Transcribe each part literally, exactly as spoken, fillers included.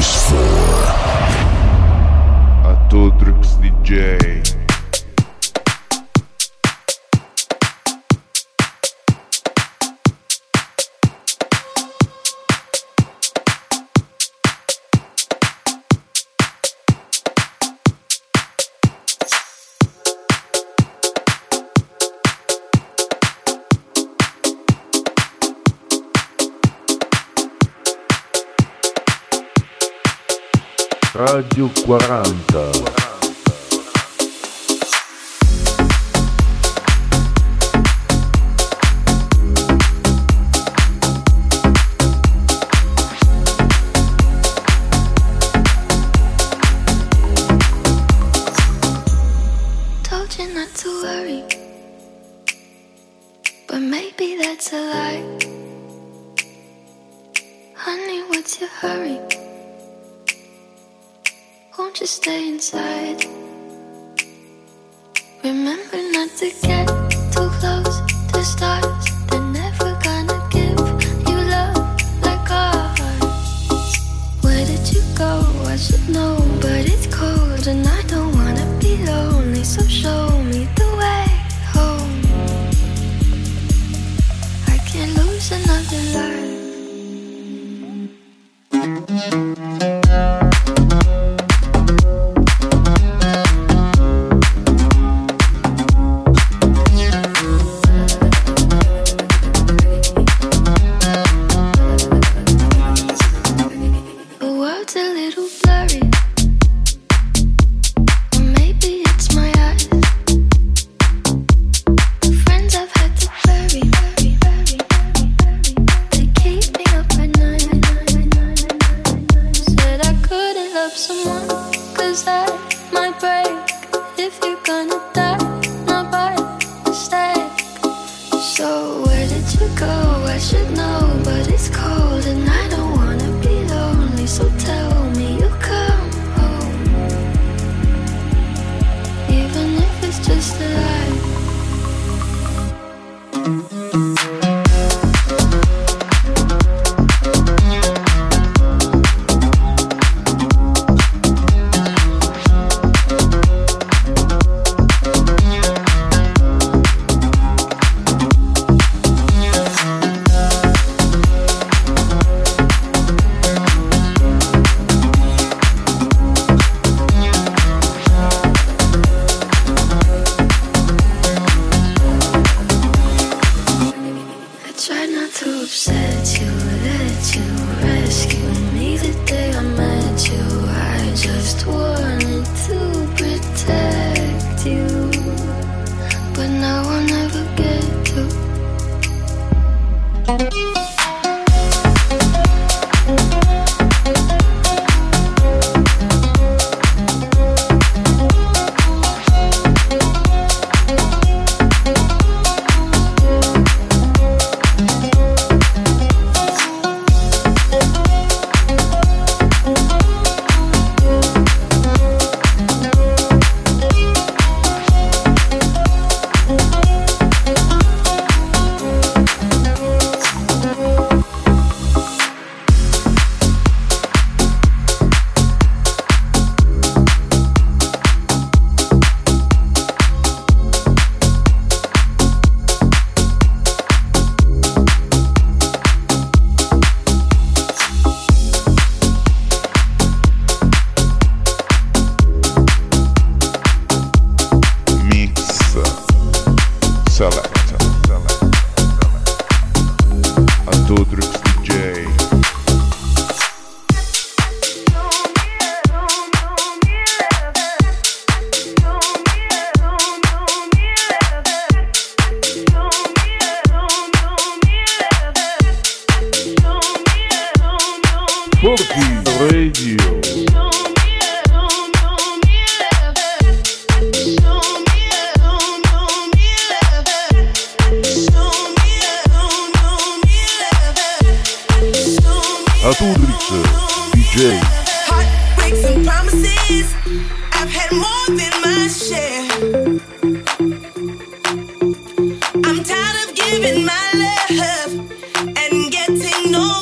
Voice four Atodrix D J. Radio quaranta.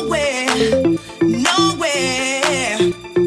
Nowhere, nowhere.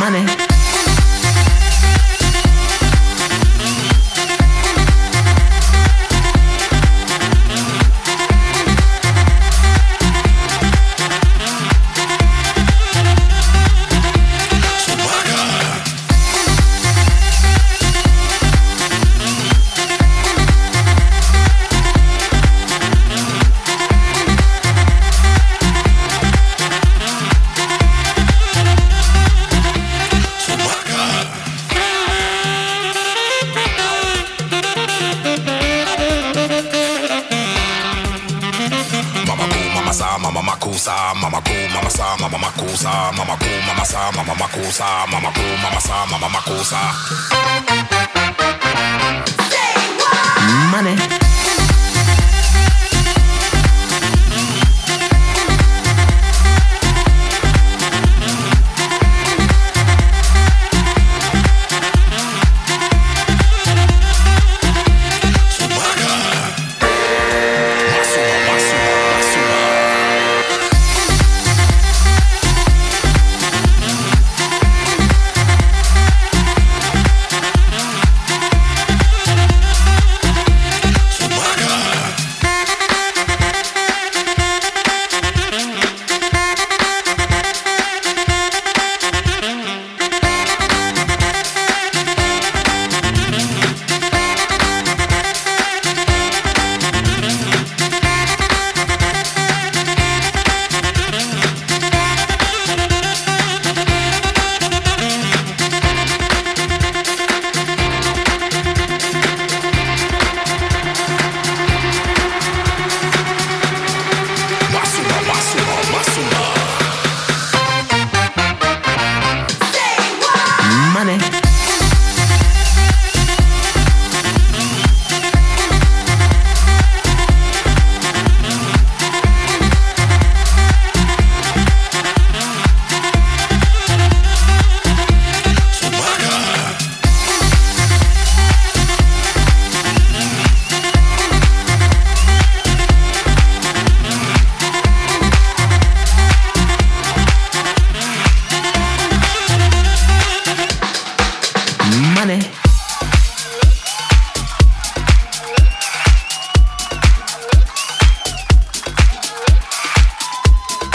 Money.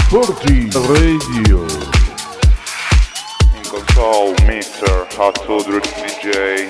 Forty Radio. In console, Mister Hatudruk D J.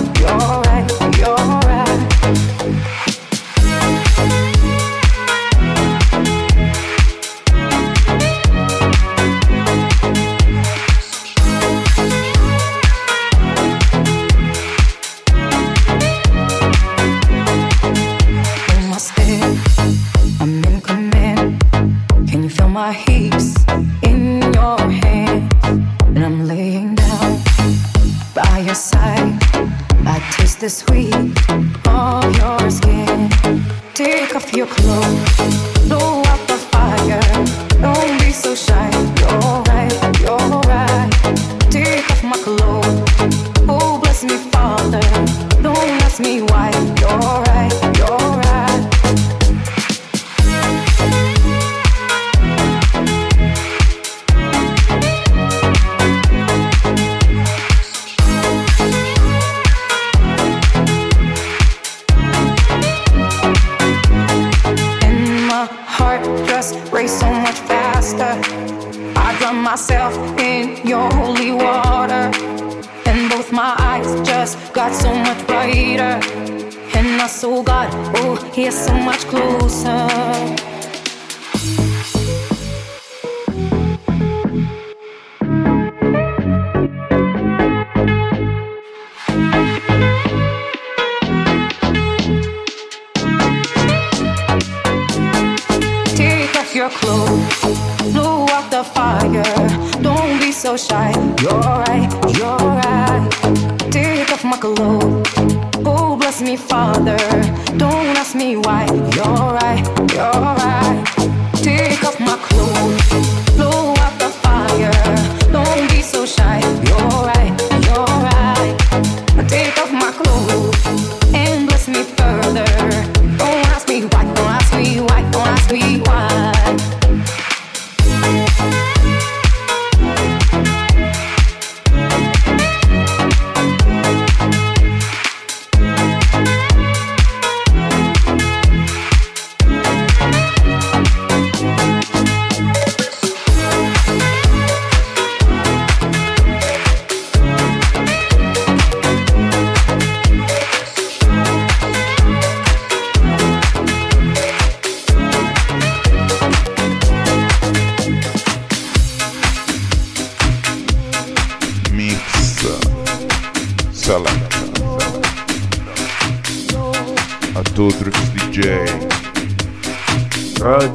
you're right, you're right. The sweet of your skin. Take off your clothes, blow out the fire. Don't be so shy, you're right, you're right. Take off my clothes, oh bless me Father. Don't ask me why, you're right, you're right. Myself in your holy water, and both my eyes just got so much brighter, and I saw God, oh he's so much closer. Take off your clothes, blow out the fire. Don't be so shy, you're right, you're right. Take off my clothes, oh bless me Father. Don't ask me why, you're right, you're right. Take off my clothes, blow out the fire. Don't be so shy, you're right, you're right. Take off my clothes and bless me further. Don't ask me why, don't ask me why, don't ask me why. Oh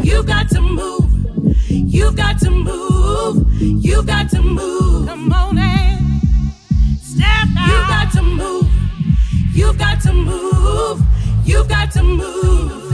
You've got to move, you've got to move.